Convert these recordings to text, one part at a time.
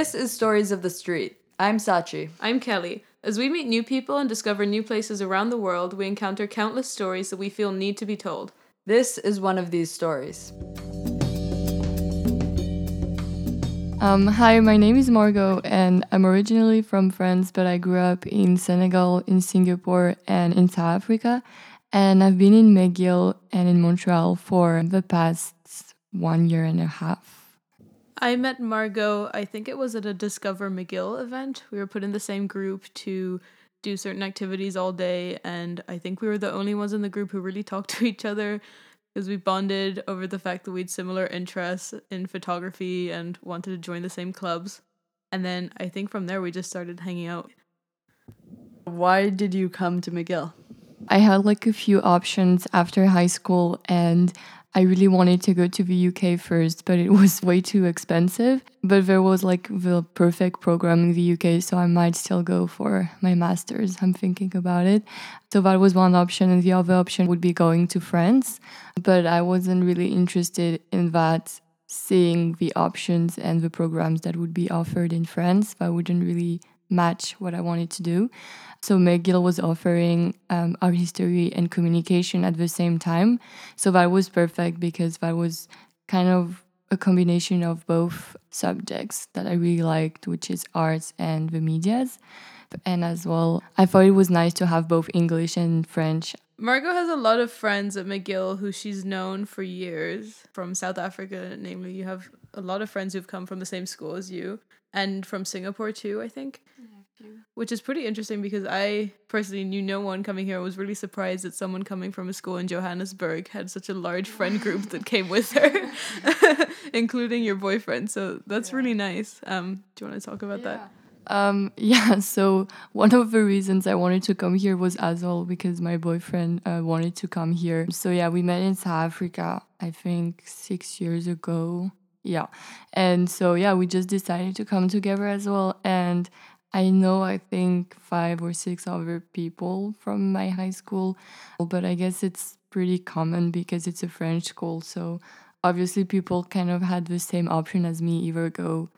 This is Stories of the Street. I'm Sachi. I'm Kelly. As we meet new people and discover new places around the world, we encounter countless stories that we feel need to be told. This is one of these stories. Hi, my name is Margot, and I'm originally from France, but I grew up in Senegal, in Singapore, and in South Africa. And I've been in McGill and in Montreal for the past 1 year and a half. I met Margot, I think it was at a Discover McGill event. We were put in the same group to do certain activities all day, and I think we were the only ones in the group who really talked to each other because we bonded over the fact that we had similar interests in photography and wanted to join the same clubs. And then I think from there we just started hanging out. Why did you come to McGill? I had a few options after high school, and I really wanted to go to the UK first, but it was way too expensive. But there was the perfect program in the UK, so I might still go for my master's. I'm thinking about it. So that was one option, and the other option would be going to France. But I wasn't really interested in that, seeing the options and the programs that would be offered in France. That wouldn't really match what I wanted to do. So McGill was offering art history and communication at the same time. So that was perfect because that was kind of a combination of both subjects that I really liked, which is arts and the medias. And as well, I thought it was nice to have both English and French. Margot has a lot of friends at McGill who she's known for years from South Africa. Namely, you have a lot of friends who've come from the same school as you. And from Singapore too, I think. Yeah, which is pretty interesting because I personally knew no one coming here. I was really surprised that someone coming from a school in Johannesburg had such a large friend group that came with her, including your boyfriend. So that's really nice. Do you want to talk about that? So one of the reasons I wanted to come here was as well because my boyfriend wanted to come here. So we met in South Africa, I think 6 years ago. And so, we just decided to come together as well. And I think 5 or 6 other people from my high school. But I guess it's pretty common because it's a French school. So obviously people kind of had the same option as me, either go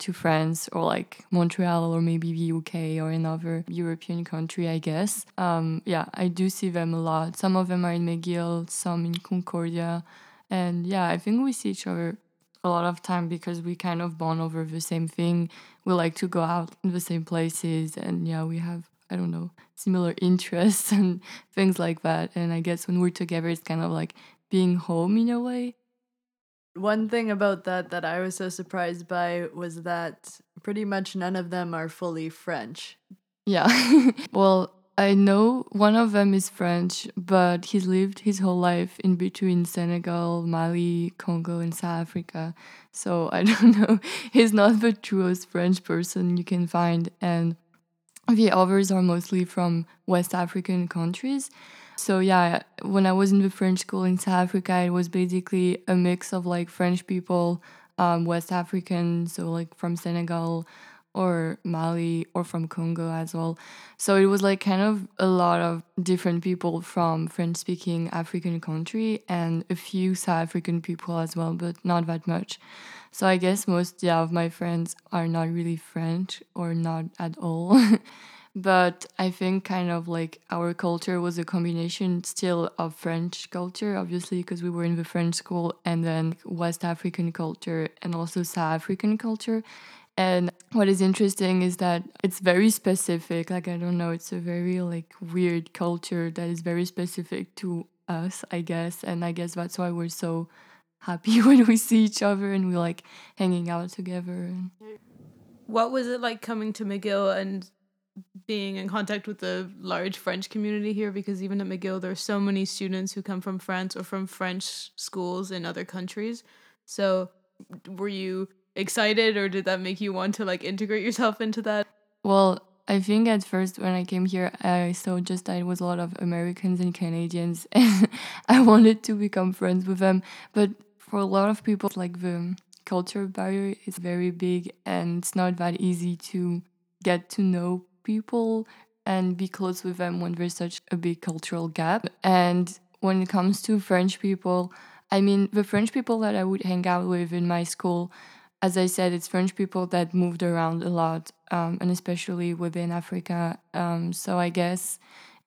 to France or Montreal or maybe the UK or another European country, I guess. I do see them a lot. Some of them are in McGill, some in Concordia. And I think we see each other a lot of time because we kind of bond over the same thing. We like to go out in the same places, and we have, similar interests and things like that. And I guess when we're together, it's kind of like being home in a way. One thing about that I was so surprised by was that pretty much none of them are fully French. Yeah. Well, I know one of them is French, but he's lived his whole life in between Senegal, Mali, Congo, and South Africa. So I don't know. He's not the truest French person you can find. And the others are mostly from West African countries. So when I was in the French school in South Africa, it was basically a mix of French people, West African, so from Senegal, or Mali, or from Congo as well. So it was kind of a lot of different people from French-speaking African country and a few South African people as well, but not that much. So I guess most of my friends are not really French or not at all. But I think kind of our culture was a combination still of French culture, obviously, because we were in the French school, and then West African culture and also South African culture. And what is interesting is that it's very specific. It's a very weird culture that is very specific to us, I guess. And I guess that's why we're so happy when we see each other and we hanging out together. What was it like coming to McGill and being in contact with the large French community here? Because even at McGill, there are so many students who come from France or from French schools in other countries. So were you excited, or did that make you want to integrate yourself into that? Well, I think at first when I came here, I saw just that it was a lot of Americans and Canadians, and I wanted to become friends with them. But for a lot of people, the culture barrier is very big, and it's not that easy to get to know people and be close with them when there's such a big cultural gap. And when it comes to French people, the French people that I would hang out with in my school, as I said, it's French people that moved around a lot, and especially within Africa. So I guess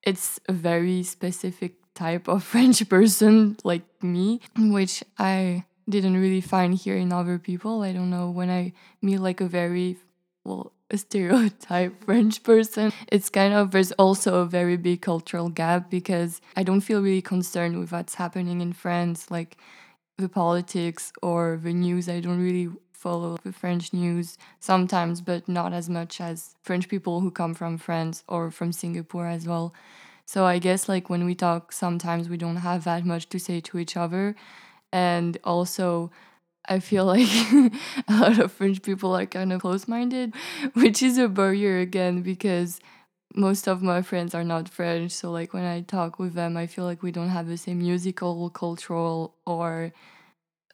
it's a very specific type of French person like me, which I didn't really find here in other people. I don't know, when I meet like a very, well, a stereotype French person, it's kind of, there's also a very big cultural gap, because I don't feel really concerned with what's happening in France, like the politics or the news. I don't really follow the French news sometimes, but not as much as French people who come from France or from Singapore as well. So I guess like when we talk, sometimes we don't have that much to say to each other. And also, I feel like a lot of French people are kind of close-minded, which is a barrier again, because most of my friends are not French. So like when I talk with them, I feel like we don't have the same musical, cultural, or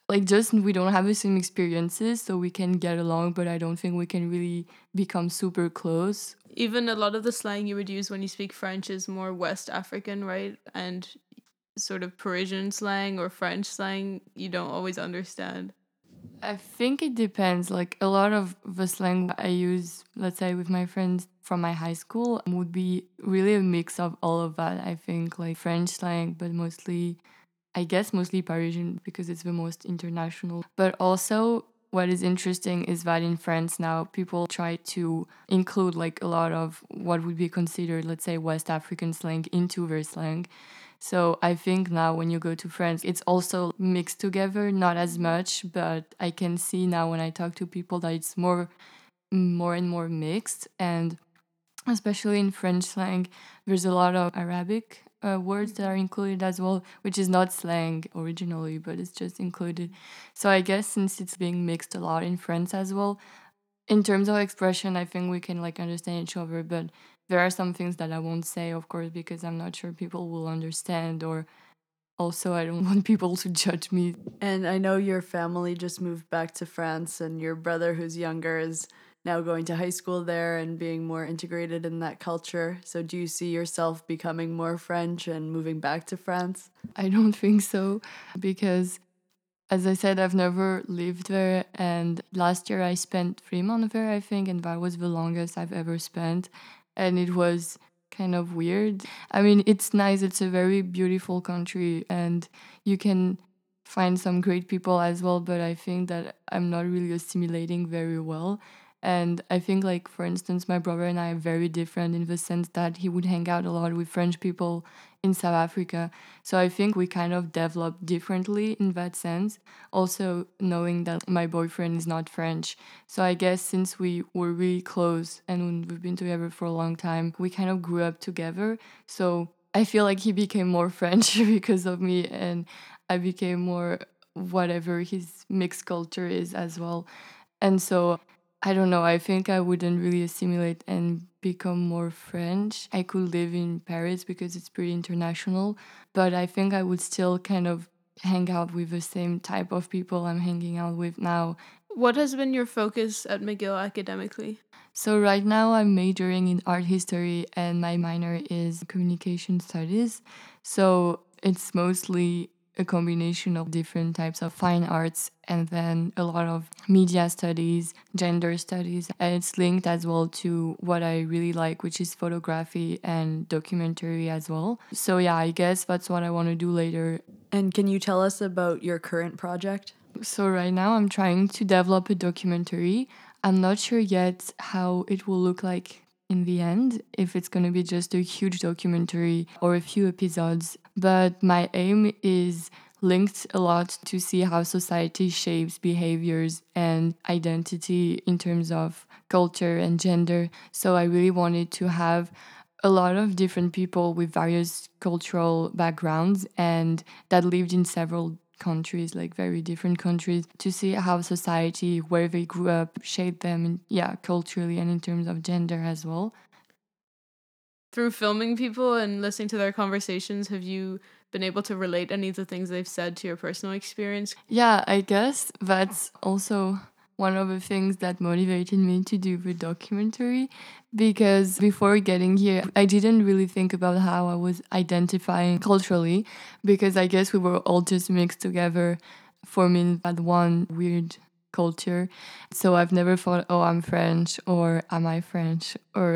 like just we don't have the same experiences, so we can get along, but I don't think we can really become super close. Even a lot of the slang you would use when you speak French is more West African, right? And sort of Parisian slang or French slang you don't always understand. I think it depends. Like a lot of the slang I use, let's say with my friends from my high school, would be really a mix of all of that. I think like French slang, but mostly, I guess mostly Parisian, because it's the most international. But also what is interesting is that in France now, people try to include like a lot of what would be considered, let's say, West African slang into their slang. So I think now when you go to France, it's also mixed together, not as much, but I can see now when I talk to people that it's more and more mixed. And especially in French slang, there's a lot of Arabic words that are included as well, which is not slang originally, but it's just included. So I guess since it's being mixed a lot in France as well, in terms of expression, I think we can like understand each other, but there are some things that I won't say, of course, because I'm not sure people will understand, or also I don't want people to judge me. And I know your family just moved back to France, and your brother, who's younger, is now going to high school there and being more integrated in that culture. So do you see yourself becoming more French and moving back to France? I don't think so, because as I said, I've never lived there, and last year I spent 3 months there, I think, and that was the longest I've ever spent. And it was kind of weird. I mean, it's nice. It's a very beautiful country, and you can find some great people as well. But I think that I'm not really assimilating very well. And I think, like, for instance, my brother and I are very different in the sense that he would hang out a lot with French people in South Africa. So I think we kind of developed differently in that sense. Also knowing that my boyfriend is not French. So I guess since we were really close and we've been together for a long time, we kind of grew up together. So I feel like he became more French because of me, and I became more whatever his mixed culture is as well. And so I don't know, I think I wouldn't really assimilate and become more French. I could live in Paris because it's pretty international, but I think I would still kind of hang out with the same type of people I'm hanging out with now. What has been your focus at McGill academically? So right now I'm majoring in art history, and my minor is communication studies. So it's mostly a combination of different types of fine arts, and then a lot of media studies, gender studies. And it's linked as well to what I really like, which is photography and documentary as well. So yeah, I guess that's what I want to do later. And can you tell us about your current project? So right now I'm trying to develop a documentary. I'm not sure yet how it will look like in the end, if it's going to be just a huge documentary or a few episodes. But my aim is linked a lot to see how society shapes behaviors and identity in terms of culture and gender. So I really wanted to have a lot of different people with various cultural backgrounds and that lived in several countries, like very different countries, to see how society, where they grew up, shaped them, and yeah, culturally and in terms of gender as well. Through filming people and listening to their conversations, have you been able to relate any of the things they've said to your personal experience? Yeah, I guess that's also one of the things that motivated me to do the documentary, because before getting here, I didn't really think about how I was identifying culturally, because I guess we were all just mixed together, forming that one weird culture. So I've never thought, oh, I'm French, or am I French, or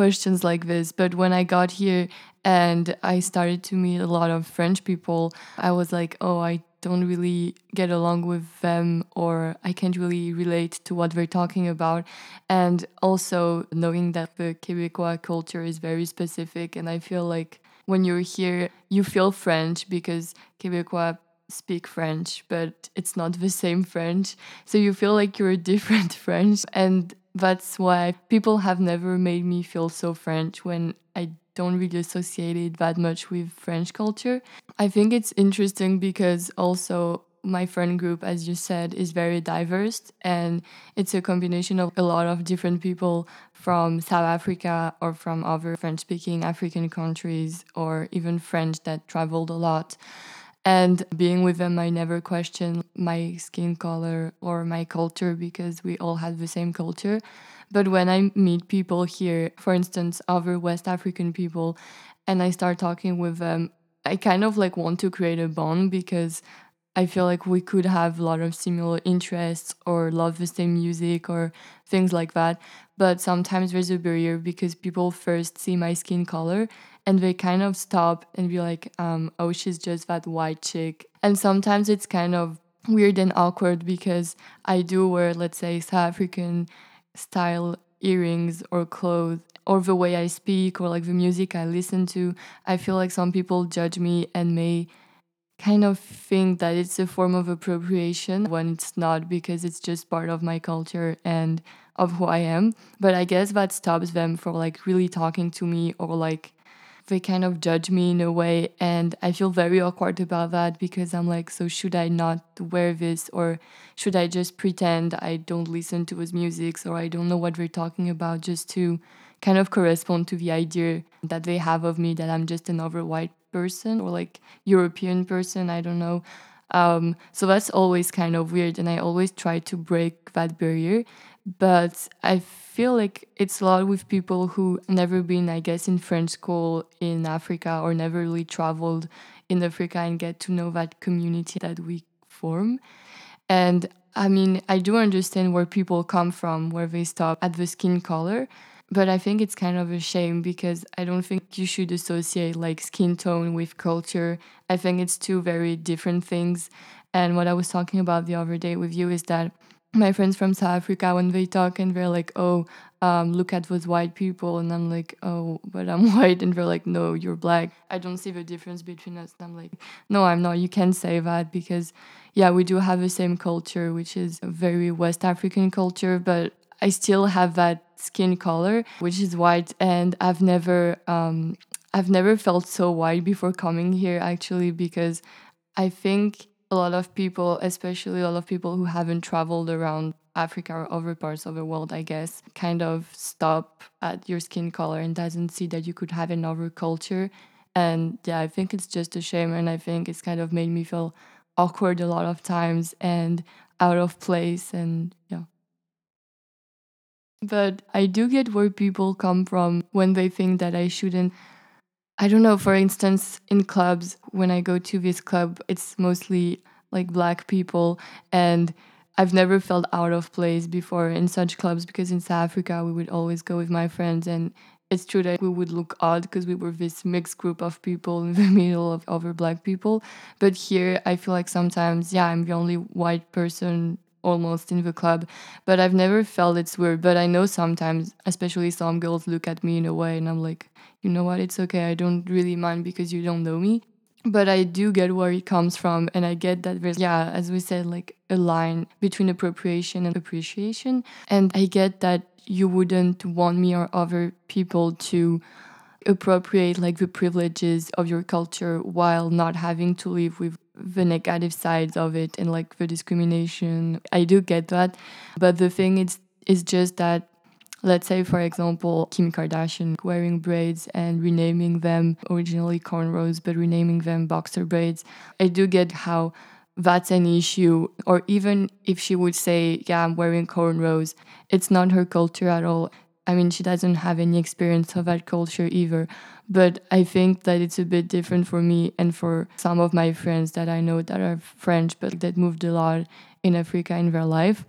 questions like this. But when I got here and I started to meet a lot of French people, I was like, oh, I don't really get along with them, or I can't really relate to what they're talking about. And also knowing that the Quebecois culture is very specific, and I feel like when you're here, you feel French because Quebecois speak French, but it's not the same French. So you feel like you're a different French. And that's why people have never made me feel so French when I don't really associate it that much with French culture. I think it's interesting because also my friend group, as you said, is very diverse, and it's a combination of a lot of different people from South Africa or from other French-speaking African countries, or even French that traveled a lot. And being with them, I never questioned my skin color or my culture because we all had the same culture. But when I meet people here, for instance, other West African people, and I start talking with them, I kind of like want to create a bond because I feel like we could have a lot of similar interests or love the same music or things like that. But sometimes there's a barrier because people first see my skin color and they kind of stop and be like, oh, she's just that white chick. And sometimes it's kind of weird and awkward because I do wear, let's say, South African style earrings or clothes, or the way I speak, or like the music I listen to. I feel like some people judge me and may kind of think that it's a form of appropriation when it's not, because it's just part of my culture and of who I am. But I guess that stops them from like really talking to me, or like they kind of judge me in a way, and I feel very awkward about that because I'm like, so should I not wear this, or should I just pretend I don't listen to his music, or I don't know what we're talking about, just to kind of correspond to the idea that they have of me, that I'm just another white person, or like European person, I don't know. So that's always kind of weird, and I always try to break that barrier. But I feel like it's a lot with people who never been, I guess, in French school in Africa, or never really traveled in Africa and get to know that community that we form. And I mean, I do understand where people come from, where they stop at the skin color. But I think it's kind of a shame because I don't think you should associate like skin tone with culture. I think it's two very different things. And what I was talking about the other day with you is that my friends from South Africa, when they talk and they're like, oh, look at those white people. And I'm like, oh, but I'm white. And they're like, no, you're black. I don't see the difference between us. And I'm like, no, I'm not. You can't say that because, yeah, we do have the same culture, which is a very West African culture. But I still have that skin color, which is white, and I've never felt so white before coming here, actually, because I think a lot of people, especially a lot of people who haven't traveled around Africa or other parts of the world, I guess, kind of stop at your skin color and doesn't see that you could have another culture. And yeah, I think it's just a shame, and I think it's kind of made me feel awkward a lot of times and out of place, and yeah. But I do get where people come from when they think that I shouldn't. I don't know, for instance, in clubs, when I go to this club, it's mostly like black people, and I've never felt out of place before in such clubs because in South Africa we would always go with my friends, and it's true that we would look odd because we were this mixed group of people in the middle of other black people. But here I feel like sometimes, yeah, I'm the only white person almost in the club, but I've never felt it's weird. But I know sometimes, especially some girls look at me in a way, and I'm like, you know what, it's okay, I don't really mind because you don't know me. But I do get where it comes from, and I get that there's, yeah, as we said, like a line between appropriation and appreciation. And I get that you wouldn't want me or other people to appropriate like the privileges of your culture while not having to live with the negative sides of it and like the discrimination. I do get that, but the thing is just that, let's say, for example, Kim Kardashian wearing braids and renaming them originally cornrows but renaming them boxer braids. I do get how that's an issue, or even if she would say, yeah, I'm wearing cornrows, it's not her culture at all. I mean, she doesn't have any experience of that culture either. But I think that it's a bit different for me and for some of my friends that I know that are French, but that moved a lot in Africa in their life.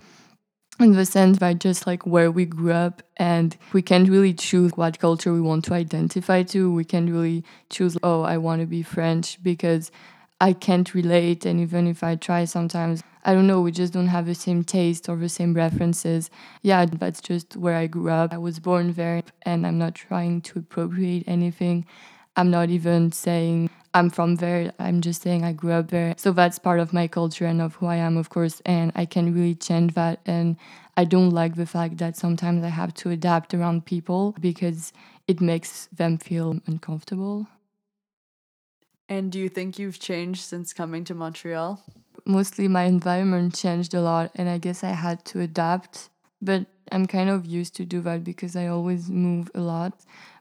In the sense that just like where we grew up, and we can't really choose what culture we want to identify to. We can't really choose, oh, I want to be French because I can't relate. And even if I try sometimes, I don't know, we just don't have the same taste or the same references. Yeah, that's just where I grew up. I was born there and I'm not trying to appropriate anything. I'm not even saying I'm from there. I'm just saying I grew up there. So that's part of my culture and of who I am, of course. And I can really change that. And I don't like the fact that sometimes I have to adapt around people because it makes them feel uncomfortable. And do you think you've changed since coming to Montreal? Mostly my environment changed a lot, and I guess I had to adapt. But I'm kind of used to do that because I always move a lot.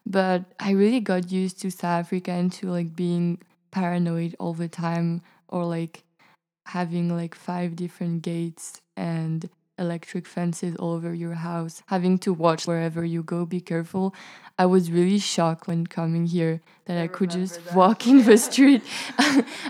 But I really got used to South Africa and to like being paranoid all the time, or like having like 5 different gates and electric fences all over your house, having to watch wherever you go, be careful. I was really shocked when coming here that I could just walk in the street.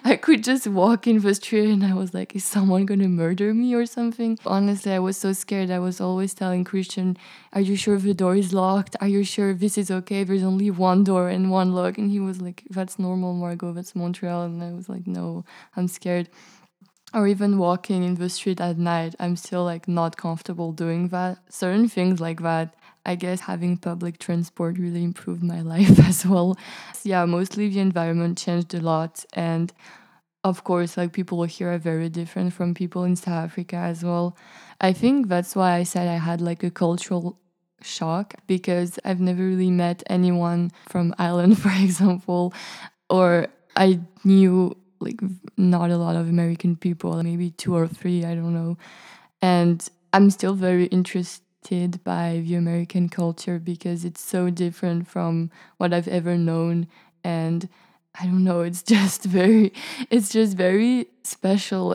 I could just walk in the street and I was like, is someone gonna murder me or something? Honestly, I was so scared. I was always telling Christian, are you sure the door is locked? Are you sure this is okay? There's only one door and one lock. And he was like, that's normal, Margot, that's Montreal. And I was like, no, I'm scared. Or even walking in the street at night, I'm still like not comfortable doing that. Certain things like that. I guess having public transport really improved my life as well. Yeah, mostly the environment changed a lot. And of course, like people here are very different from people in South Africa as well. I think that's why I said I had like a cultural shock, because I've never really met anyone from Ireland, for example, or I knew like not a lot of American people, maybe 2 or 3, I don't know. And I'm still very interested by the American culture because it's so different from what I've ever known. And I don't know, it's just very special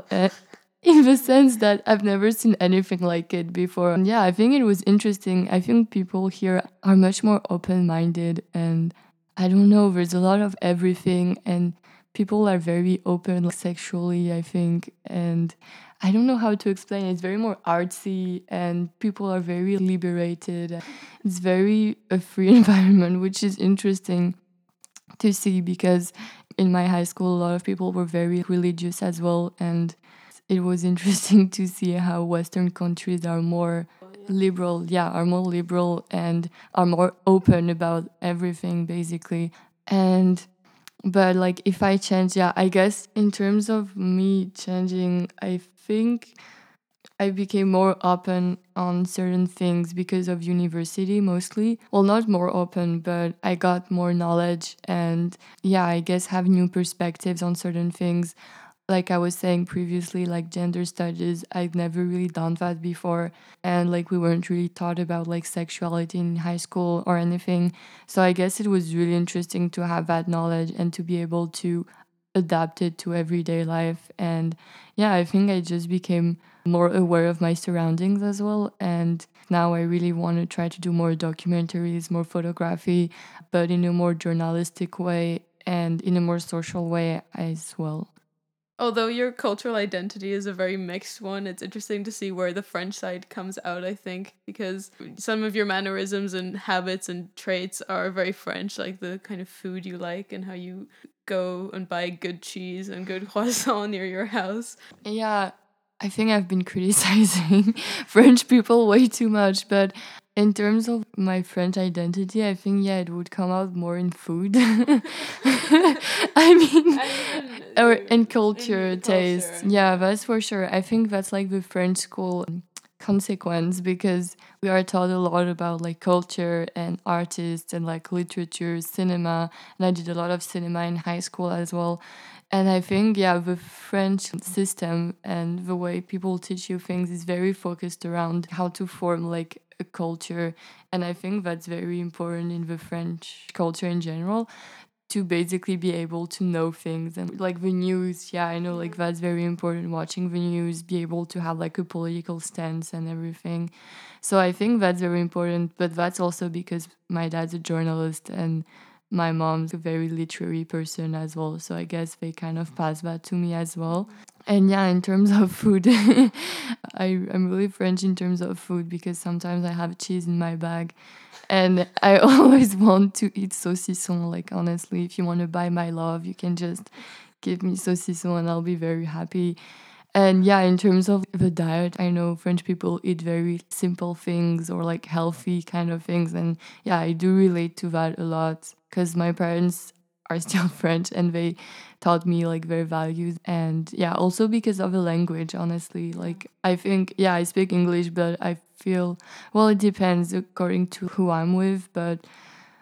in the sense that I've never seen anything like it before. And yeah, I think it was interesting. I think people here are much more open-minded, and I don't know, there's a lot of everything, and people are very open, like, sexually, I think, and I don't know how to explain it. It's very more artsy, and people are very liberated. It's very a free environment, which is interesting to see, because in my high school, a lot of people were very religious as well, and it was interesting to see how Western countries are more liberal, and are more open about everything, basically. But like if I change, I guess in terms of me changing, I think I became more open on certain things because of university mostly. Well, not more open, but I got more knowledge and I guess have new perspectives on certain things. Like I was saying previously, like gender studies, I've never really done that before. And like we weren't really taught about like sexuality in high school or anything. So I guess it was really interesting to have that knowledge and to be able to adapt it to everyday life. And I think I just became more aware of my surroundings as well. And now I really want to try to do more documentaries, more photography, but in a more journalistic way and in a more social way as well. Although your cultural identity is a very mixed one, it's interesting to see where the French side comes out, I think, because some of your mannerisms and habits and traits are very French, like the kind of food you like and how you go and buy good cheese and good croissant near your house. Yeah, I think I've been criticizing French people way too much, but in terms of my French identity, I think, it would come out more in food. And culture, taste. Yeah, that's for sure. I think that's like the French school consequence, because we are taught a lot about like culture and artists and like literature, cinema. And I did a lot of cinema in high school as well. And I think, the French system and the way people teach you things is very focused around how to form like a culture. And I think that's very important in the French culture in general. to basically be able to know things. And like the news, yeah, I know like that's very important, watching the news, be able to have like a political stance and everything. So I think that's very important, but that's also because my dad's a journalist and my mom's a very literary person as well. So I guess they kind of pass that to me as well. And yeah, in terms of food, I'm really French in terms of food because sometimes I have cheese in my bag and I always want to eat saucisson. Like, honestly, if you want to buy my love, you can just give me saucisson and I'll be very happy. And yeah, in terms of the diet, I know French people eat very simple things or like healthy kind of things. And yeah, I do relate to that a lot because my parents are still French and they taught me like their values. And yeah, also because of the language, honestly. Like, I think, yeah, I speak English, but I feel, well, it depends according to who I'm with, but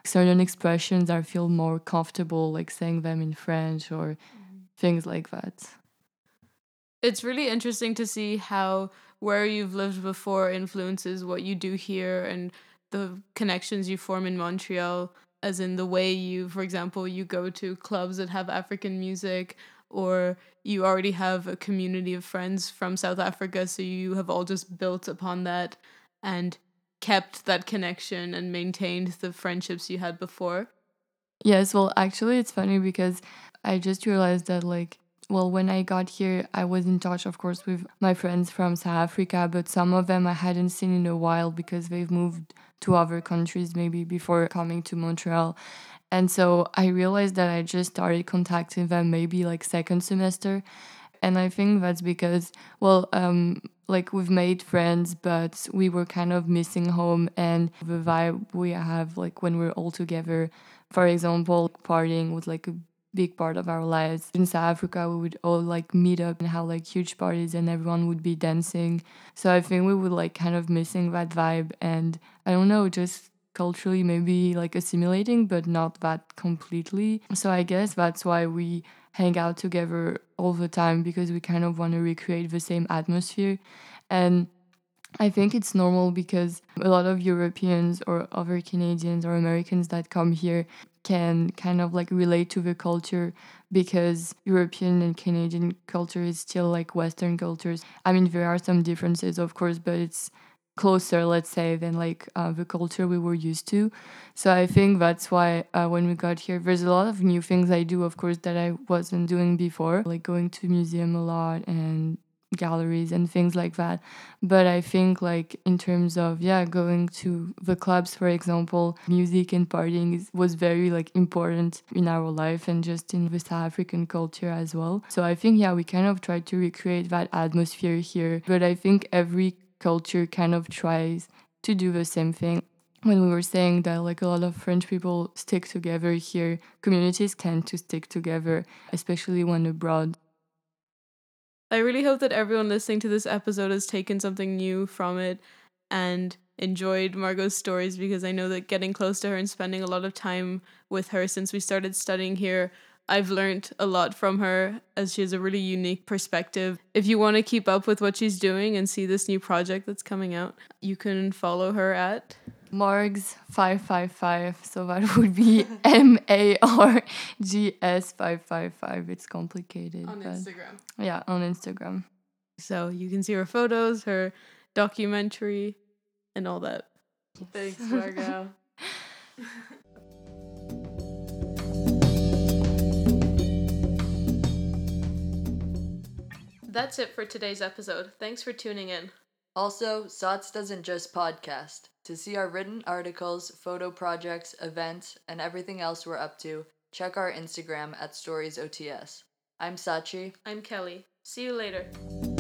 certain expressions I feel more comfortable like saying them in French or things like that. It's really interesting to see how where you've lived before influences what you do here and the connections you form in Montreal. As in the way you, for example, you go to clubs that have African music, or you already have a community of friends from South Africa, so you have all just built upon that and kept that connection and maintained the friendships you had before. Yes, well, actually, it's funny because I just realized that, like, well, when I got here, I was in touch, of course, with my friends from South Africa, but some of them I hadn't seen in a while because they've moved to other countries maybe before coming to Montreal. And so I realized that I just started contacting them maybe like second semester. And I think that's because, well, like we've made friends, but we were kind of missing home and the vibe we have like when we're all together, for example, partying was like a big part of our lives. In South Africa, we would all like meet up and have like huge parties and everyone would be dancing. So I think we were like kind of missing that vibe and I don't know, just culturally maybe like assimilating, but not that completely. So I guess that's why we hang out together all the time because we kind of want to recreate the same atmosphere. And I think it's normal because a lot of Europeans or other Canadians or Americans that come here can kind of like relate to the culture because European and Canadian culture is still like Western cultures. I mean, there are some differences, of course, but it's closer, let's say, than like the culture we were used to. So I think that's why when we got here, there's a lot of new things I do, of course, that I wasn't doing before, like going to museum a lot and galleries and things like that. But I think like in terms of, yeah, going to the clubs, for example, music and partying was very like important in our life and just in the South African culture as well. So I think, yeah, we kind of try to recreate that atmosphere here, but I think every culture kind of tries to do the same thing. When we were saying that like a lot of French people stick together here, communities tend to stick together, especially when abroad. I really hope that everyone listening to this episode has taken something new from it and enjoyed Margot's stories, because I know that getting close to her and spending a lot of time with her since we started studying here, I've learned a lot from her as she has a really unique perspective. If you want to keep up with what she's doing and see this new project that's coming out, you can follow her at Margs555, so that would be MARGS555. It's complicated. On Instagram. Yeah, on Instagram. So you can see her photos, her documentary, and all that. Yes. Thanks, Margot. That's it for today's episode. Thanks for tuning in. Also, SOTS doesn't just podcast. To see our written articles, photo projects, events, and everything else we're up to, check our Instagram at StoriesOTS. I'm Sachi. I'm Kelly. See you later.